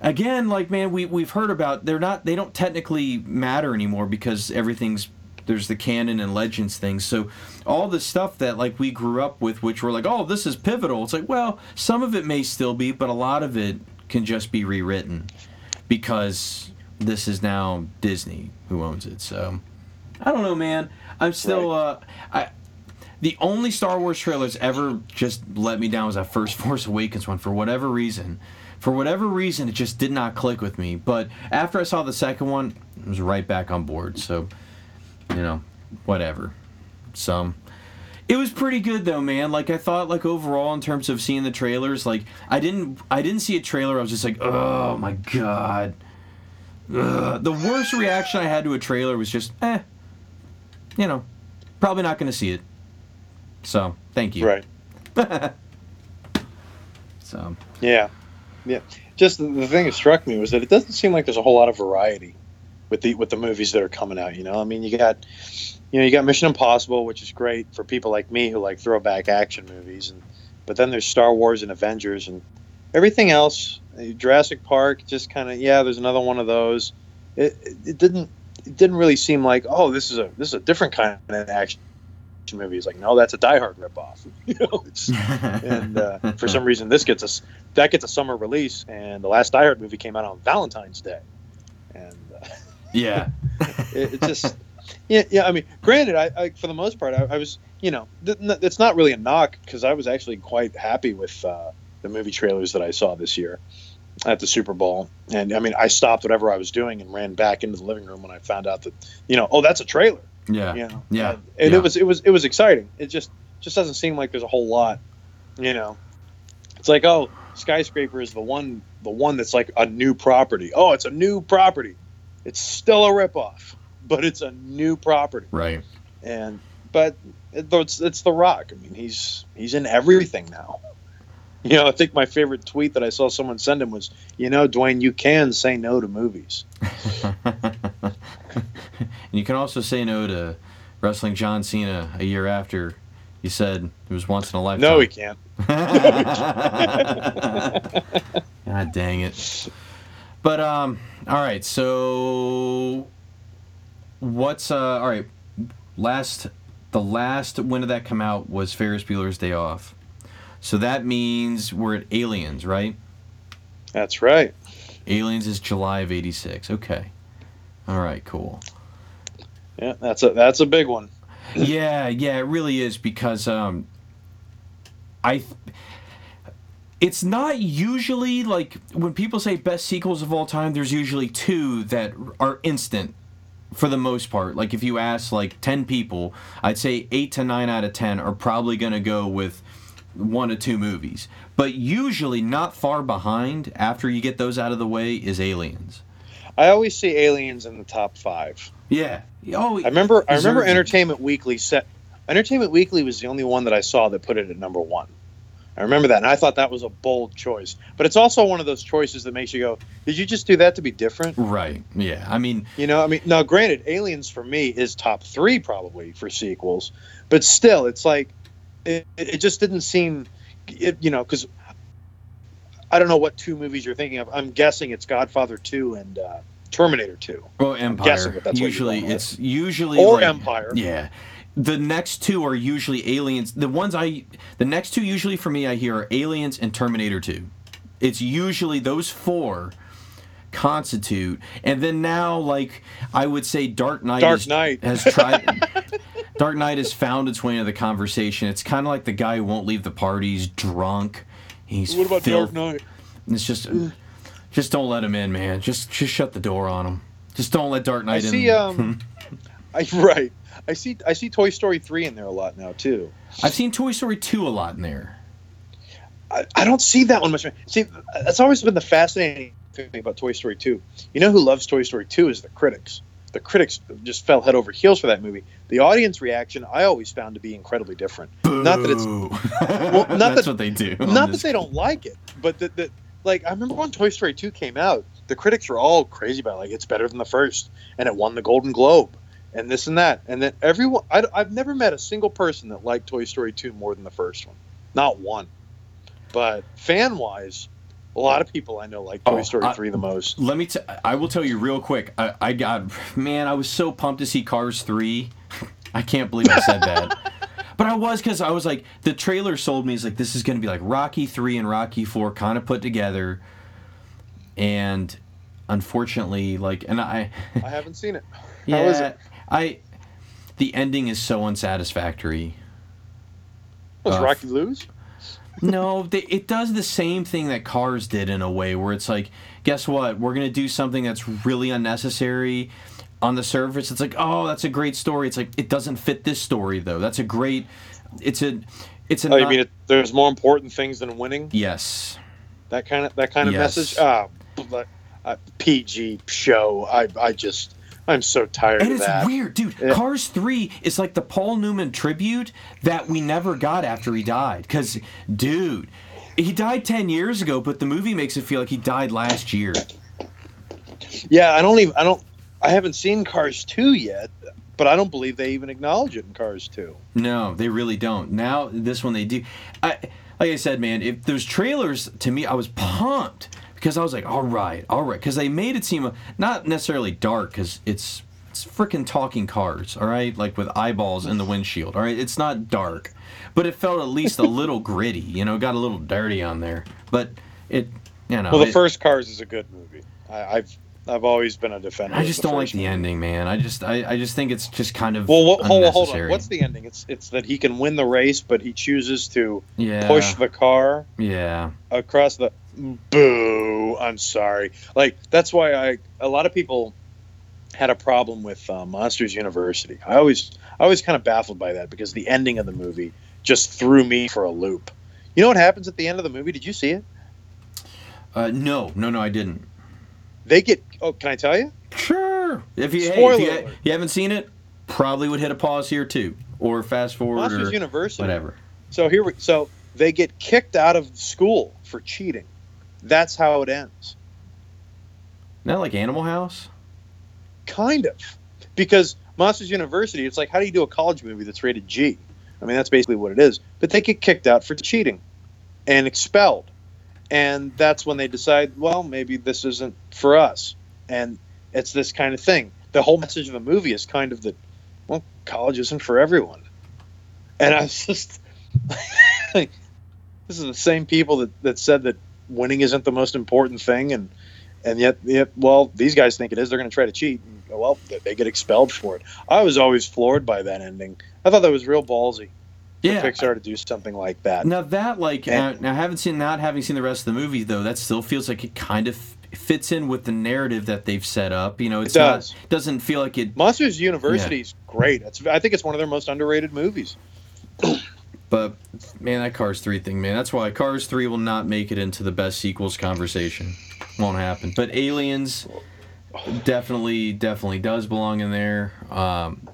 Again, like, man, we've heard about, they don't technically matter anymore, because there's the canon and legends thing. So all the stuff that, like, we grew up with, which we're like, oh, this is pivotal. It's like, well, some of it may still be, but a lot of it can just be rewritten, because this is now Disney who owns it. So I don't know, man. I'm still, the only Star Wars trailers ever just let me down was that first Force Awakens one, for whatever reason. For whatever reason, it just did not click with me. But after I saw the second one, I was right back on board. So, you know, whatever. It was pretty good though, man. Like, I thought, like, overall in terms of seeing the trailers, like, I didn't see a trailer. I was just like, oh my god. Ugh. The worst reaction I had to a trailer was just, you know, probably not going to see it. So, thank you. Right. So. Yeah. Yeah, just the thing that struck me was that it doesn't seem like there's a whole lot of variety with the movies that are coming out. You know, I mean, you got Mission Impossible, which is great for people like me who like throwback action movies, but then there's Star Wars and Avengers and everything else. Jurassic Park, just kind of there's another one of those. It didn't really seem like, oh, this is a different kind of action movie. It's like, no, that's a Die Hard ripoff. You know, and for some reason this gets a summer release, and the last Die Hard movie came out on Valentine's Day. And it just I mean, granted, I for the most part I was, you know, it's not really a knock, because I was actually quite happy with the movie trailers that I saw this year at the Super Bowl. And I mean, I stopped whatever I was doing and ran back into the living room when I found out that, you know, oh, that's a trailer. Yeah. You know? Yeah. And it was exciting. It just doesn't seem like there's a whole lot, you know. It's like, oh, Skyscraper is the one that's like a new property. Oh, it's a new property. It's still a ripoff, but it's a new property. Right. But it's The Rock. I mean, he's in everything now. You know, I think my favorite tweet that I saw someone send him was, you know, Dwayne, you can say no to movies. And you can also say no to wrestling John Cena a year after you said it was once in a lifetime. No, he can't. God dang it. But, all right, so what's, all right, the last when did that come out was Ferris Bueller's Day Off. So that means we're at Aliens, right? That's right. Aliens is July of '86. Okay. All right, cool. Yeah, that's a big one. yeah, it really is, because it's not usually, like, when people say best sequels of all time, there's usually two that are instant for the most part. Like, if you ask, like, 10 people, I'd say 8 to 9 out of 10 are probably going to go with one or two movies, but usually not far behind after you get those out of the way is Aliens. I always see Aliens in the top 5. Yeah. Oh, I remember Entertainment Weekly was the only one that I saw that put it at number 1. I remember that, and I thought that was a bold choice. But it's also one of those choices that makes you go, did you just do that to be different? Right, yeah. I mean, now, granted, Aliens for me is top three probably for sequels, but still, it's like, it just didn't seem, because I don't know what two movies you're thinking of. I'm guessing it's Godfather 2 and Terminator 2. Well, Empire. That's usually, it's usually... Or like, Empire. Yeah. The next two are usually Aliens. The next two usually for me I hear are Aliens and Terminator 2. It's usually those four constitute. And then now, like, I would say Dark Knight has tried... Dark Knight has found its way into the conversation. It's kind of like the guy who won't leave the parties drunk. He's what about Dark Knight? It's just don't let him in, man. Just shut the door on him. Just don't let Dark Knight in. Right. I see Toy Story 3 in there a lot now too. I've seen Toy Story 2 a lot in there. I don't see that one much. See, that's always been the fascinating thing about Toy Story 2. You know who loves Toy Story 2 is the critics. The critics just fell head over heels for that movie. The audience reaction I always found to be incredibly different. Boo. Not that it's that's what they do. Not that they don't like it, but that like I remember when Toy Story 2 came out, the critics were all crazy about it. Like it's better than the first, and it won the Golden Globe, and this and that, and then everyone. I've never met a single person that liked Toy Story 2 more than the first one, not one. But fan wise. A lot of people I know like Toy Story 3 the most. I will tell you real quick. I was so pumped to see Cars 3. I can't believe I said that. But I was, because I was like, the trailer sold me. It's like, this is going to be like Rocky 3 and Rocky 4 kind of put together. And unfortunately, like, and I haven't seen it. How is it? The ending is so unsatisfactory. Does Rocky lose? No, it does the same thing that Cars did in a way where it's like, guess what? We're going to do something that's really unnecessary on the surface. It's like, oh, that's a great story. It's like, it doesn't fit this story, though. That's a great... you mean there's more important things than winning? Yes. That kind of message? PG show. I'm so tired of that. And it's weird, dude. Yeah. Cars 3 is like the Paul Newman tribute that we never got after he died. Because, dude, he died 10 years ago, but the movie makes it feel like he died last year. Yeah, I haven't seen Cars 2 yet, but I don't believe they even acknowledge it in Cars 2. No, they really don't. Now, this one they do. Like I said, man, if there's trailers, to me, I was pumped. Because I was like, all right. Because they made it seem not necessarily dark, because it's freaking talking cars, all right? Like with eyeballs in the windshield, all right? It's not dark. But it felt at least a little gritty, got a little dirty on there. But it, Well, the first Cars is a good movie. I've always been a defender. I just don't like the ending, man. I just think it's just kind of hold on. What's the ending? It's that he can win the race, but he chooses to push the car across the... Boo! I'm sorry. Like that's why a lot of people had a problem with Monsters University. I always kind of baffled by that because the ending of the movie just threw me for a loop. You know what happens at the end of the movie? Did you see it? No, I didn't. They get. Oh, can I tell you? Sure. If you haven't seen it, probably would hit a pause here too, or fast forward. Monsters University. Whatever. So they get kicked out of school for cheating. That's how it ends. Not like Animal House? Kind of. Because Monsters University, it's like, how do you do a college movie that's rated G? I mean, that's basically what it is. But they get kicked out for cheating and expelled. And that's when they decide, well, maybe this isn't for us. And it's this kind of thing. The whole message of the movie is kind of that, well, college isn't for everyone. And I was just... like, this is the same people that said that winning isn't the most important thing, and yet, well, these guys think it is. They're going to try to cheat. And, well, they get expelled for it. I was always floored by that ending. I thought that was real ballsy for Pixar to do something like that. Now that, like, having seen the rest of the movie though, that still feels like it kind of fits in with the narrative that they've set up. Doesn't feel like it. Monsters University is great. I think it's one of their most underrated movies. But, man, that Cars 3 thing, man. That's why Cars 3 will not make it into the best sequels conversation. Won't happen. But Aliens definitely does belong in there.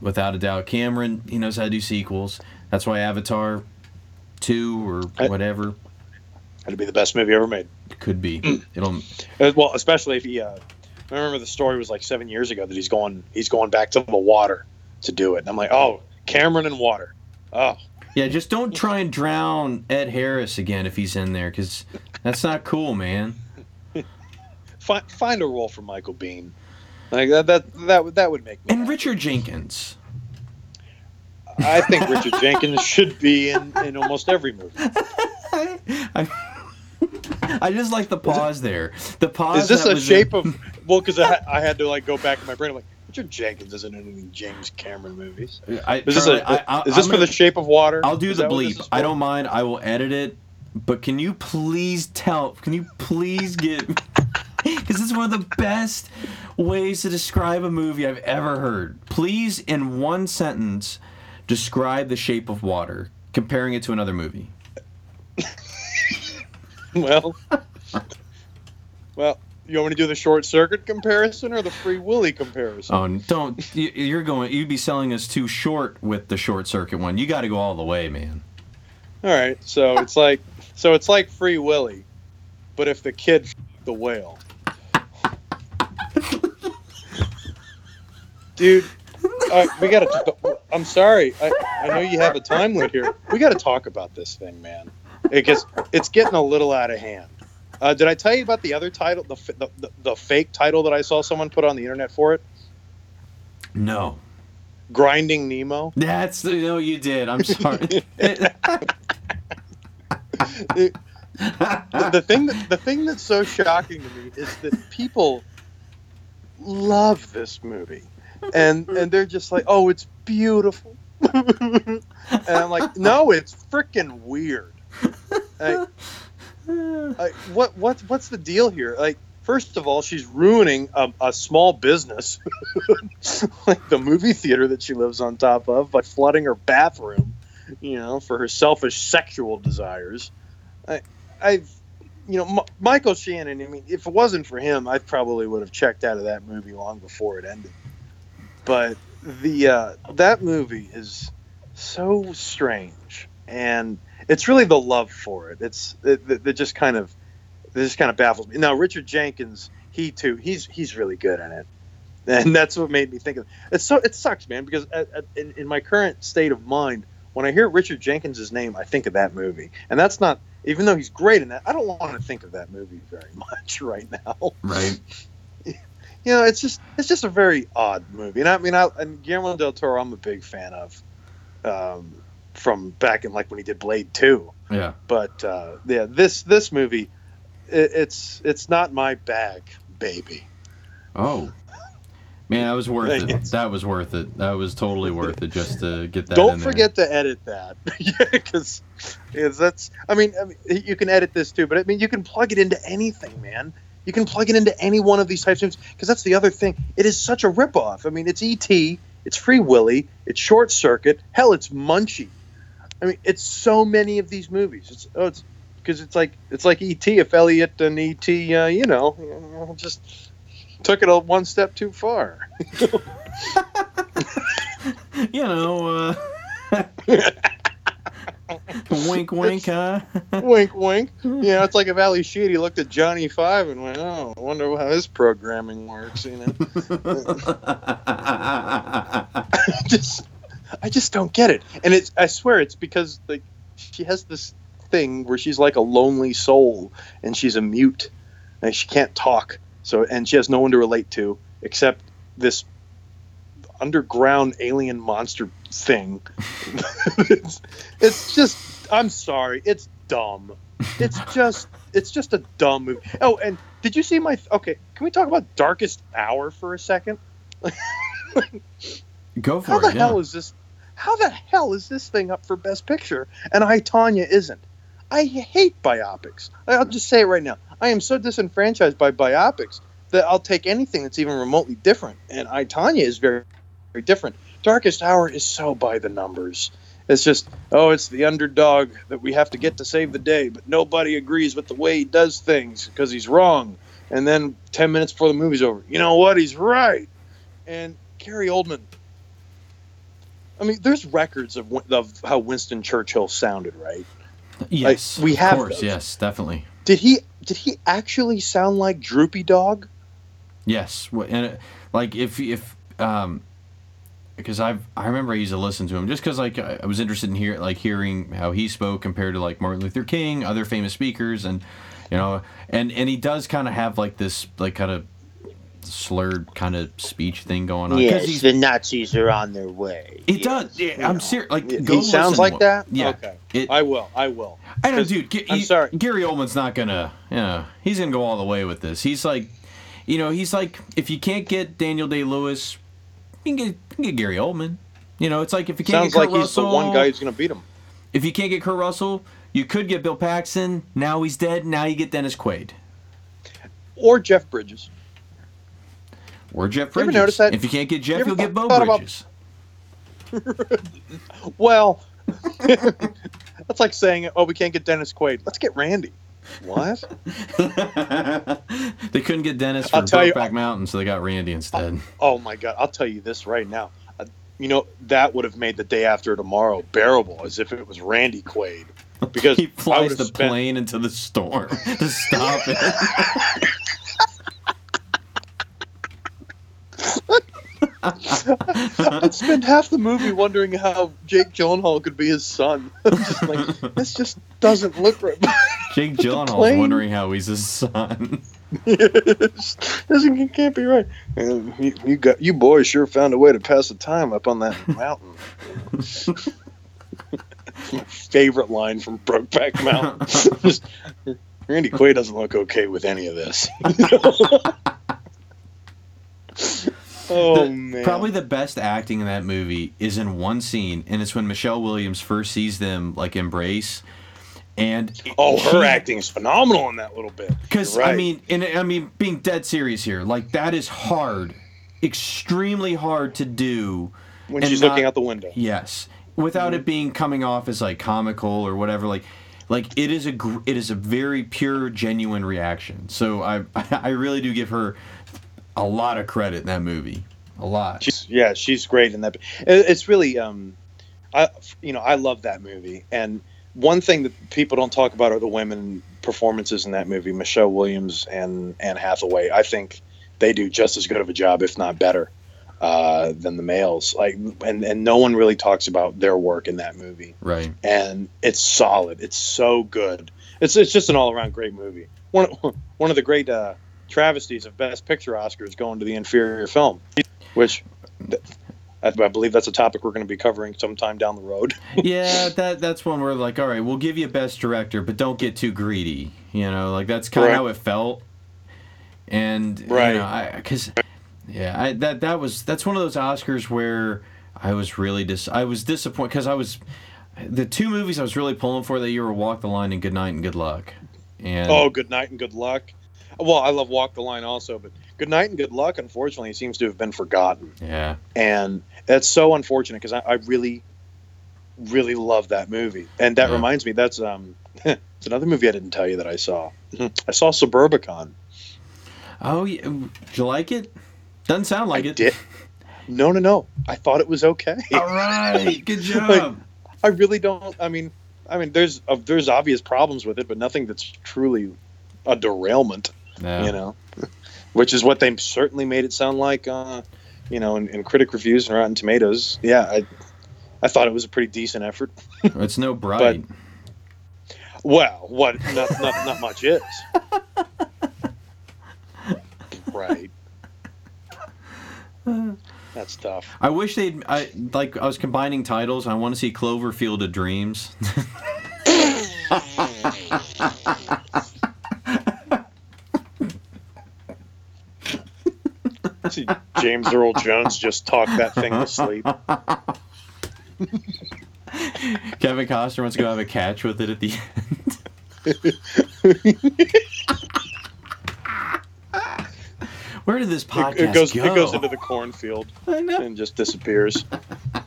Without a doubt. Cameron, he knows how to do sequels. That's why Avatar 2 or whatever It'll be the best movie ever made. It could be. It'll. Well, especially if he. I remember the story was like 7 years ago that he's going back to the water to do it. And I'm like, oh, Cameron and water. Oh. Yeah, just don't try and drown Ed Harris again if he's in there, because that's not cool, man. Find a role for Michael Biehn. Like that would make me. And happy. Richard Jenkins. I think Richard Jenkins should be in almost every movie. I just like the pause there. The pause. Is this that a was shape in... of? Well, because I had to like go back in my brain. I'm like, Richard Jenkins isn't in any James Cameron movies. Is this for the Shape of Water? I'll do the bleep. I don't mind. I will edit it. But can you please tell? Can you please get? Because this is one of the best ways to describe a movie I've ever heard. Please, in one sentence, describe The Shape of Water, comparing it to another movie. Well, you want me to do the Short Circuit comparison or the Free Willy comparison? Oh, don't! You'd be selling us too short with the Short Circuit one. You got to go all the way, man. All right, so it's like Free Willy, but if the kid the whale. Dude, we gotta. I'm sorry. I know you have a time limit here. We gotta talk about this thing, man. It's getting a little out of hand. Did I tell you about the other title, the fake title that I saw someone put on the internet for it? No. Grinding Nemo. No, you did. I'm sorry. the thing that's so shocking to me is that people love this movie. And they're just like, oh, it's beautiful. And I'm like, no, it's freaking weird. Like, what's the deal here? Like, first of all, she's ruining a small business, like the movie theater that she lives on top of, by flooding her bathroom, for her selfish sexual desires. Michael Shannon, I mean, if it wasn't for him, I probably would have checked out of that movie long before it ended. But the that movie is so strange, and it's really the love for it. It just kind of baffles me. Now Richard Jenkins, he's really good in it, and that's what made me think of it. So it sucks, man, because in my current state of mind, when I hear Richard Jenkins' name, I think of that movie, and that's not even though he's great in that. I don't want to think of that movie very much right now. Right. It's just a very odd movie, and I mean, and Guillermo del Toro, I'm a big fan of, from back in like when he did Blade 2. Yeah. But this movie, it's not my bag, baby. Oh, man, that was worth it. That was worth it. That was totally worth it just to get that. Don't forget to edit that, because that's. I mean, you can edit this too, but I mean, you can plug it into anything, man. You can plug it into any one of these types of things, because that's the other thing. It is such a ripoff. I mean, it's E.T., it's Free Willy, it's Short Circuit, hell, it's Munchie. I mean, it's so many of these movies. It's because it's like E.T. if Elliot and E.T. Just took it one step too far. Wink, wink, huh? Wink, wink. Yeah, it's like if Ali Sheedy looked at Johnny Five and went, "Oh, I wonder how his programming works." I just don't get it, and I swear it's because like she has this thing where she's like a lonely soul, and she's a mute, and she can't talk. So, and she has no one to relate to except this underground alien monster thing. It's just, I'm sorry, it's dumb. It's just a dumb movie. Oh, and did you see okay, can we talk about Darkest Hour for a second? Go for it. How the hell is this thing up for Best Picture and I, Tonya, isn't? I hate biopics. I'll just say it right now. I am so disenfranchised by biopics that I'll take anything that's even remotely different, and I, Tonya is very, very different. Darkest Hour is so by the numbers. It's just, oh, it's the underdog that we have to get to save the day, but nobody agrees with the way he does things because he's wrong. And then 10 minutes before the movie's over, you know what? He's right. And Gary Oldman. I mean, there's records of how Winston Churchill sounded, right? Yes, like, we have. Of course, yes, definitely. Did he actually sound like Droopy Dog? Yes, and if because I remember I used to listen to him just because like I was interested in hearing how he spoke compared to like Martin Luther King, other famous speakers, and you know, and he does kind of have like this like kind of slurred kind of speech thing going on. Yes, the Nazis are on their way. It does. Yeah, I'm serious. Like he sounds like that. Yeah. Okay. I will. I know, dude. I'm sorry. Gary Oldman's not gonna. You know, he's gonna go all the way with this. He's like, you know, he's like, if you can't get Daniel Day-Lewis, you can get Gary Oldman. You know, it's like if you can't. Sounds get Kurt like Russell, he's the one guy who's gonna beat him. If you can't get Kurt Russell, you could get Bill Paxton. Now he's dead. Now you get Dennis Quaid. Or Jeff Bridges. You ever notice that? If you can't get Jeff, you'll get Bo Bridges. Well, that's like saying, oh, we can't get Dennis Quaid. Let's get Randy. What? They couldn't get Dennis from Brokeback Mountain, so they got Randy instead. Oh, my God. I'll tell you this right now. You know, that would have made the day after tomorrow bearable, as if it was Randy Quaid. Because he flies the plane into the storm to stop it. I'd spend half the movie wondering how Jake Gyllenhaal could be his son. Just like, this just doesn't look right. Jake Gyllenhaal's wondering how he's his son. It can't be right. You boys sure found a way to pass the time up on that mountain. It's my favorite line from Brokeback Mountain. Just, Randy Quaid doesn't look okay with any of this. Man. Probably the best acting in that movie is in one scene, and it's when Michelle Williams first sees them like embrace. And her acting is phenomenal in that little bit. Because right. I mean, being dead serious here, like that is hard, extremely hard to do when she's looking out the window. Yes, without it being coming off as like comical or whatever. Like it is a very pure, genuine reaction. So I really do give her a lot of credit in that movie, a lot. She's great in that. It's really, I love that movie. And one thing that people don't talk about are the women performances in that movie, Michelle Williams and Anne Hathaway. I think they do just as good of a job, if not better, than the males. Like, and no one really talks about their work in that movie. Right. And it's solid. It's so good. It's just an all around great movie. One of the great. Travesties of Best Picture Oscars going to the inferior film, which I believe that's a topic we're going to be covering sometime down the road. Yeah, that's one where like, all right, we'll give you Best Director, but don't get too greedy. You know, like that's kind of how it felt. And that's one of those Oscars where I was really disappointed because the two movies I was really pulling for that year were Walk the Line and Good Night and Good Luck. And Good Night and Good Luck. Well, I love Walk the Line also, but Good Night and Good Luck, unfortunately, seems to have been forgotten. Yeah. And that's so unfortunate because I really, really love that movie. And that reminds me, that's it's another movie I didn't tell you that I saw. I saw Suburbicon. Oh, yeah. Did you like it? Doesn't sound like it. Did. No. I thought it was okay. All right. Good job. I really don't. I mean, there's obvious problems with it, but nothing that's truly a derailment. No. You know, which is what they certainly made it sound like, you know, in critic reviews and Rotten Tomatoes. Yeah, I thought it was a pretty decent effort. It's no Bride. But, well, what? Not much is. Right. That's tough. I wish I was combining titles. I want to see Cloverfield of Dreams. James Earl Jones just talked that thing to sleep. Kevin Costner wants to go have a catch with it at the end. Where did this podcast go? It goes into the cornfield and just disappears.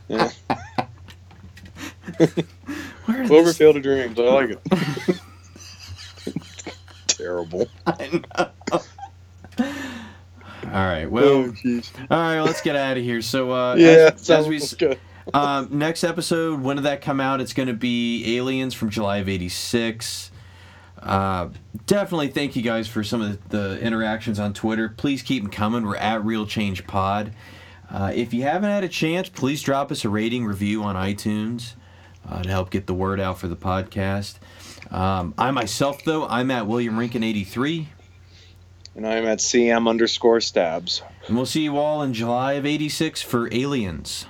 Yeah. Cloverfield of Dreams. I like it. Terrible. I know. All right, well, let's get out of here. So, yeah, as we, Next episode, when did that come out? It's going to be Aliens from July of '86. Definitely thank you guys for some of the interactions on Twitter. Please keep them coming. We're at Real Change Pod. If you haven't had a chance, please drop us a rating review on iTunes to help get the word out for the podcast. I myself, though, I'm at William Rinkin 83. And I'm at CM_stabs. And we'll see you all in July of '86 for Aliens.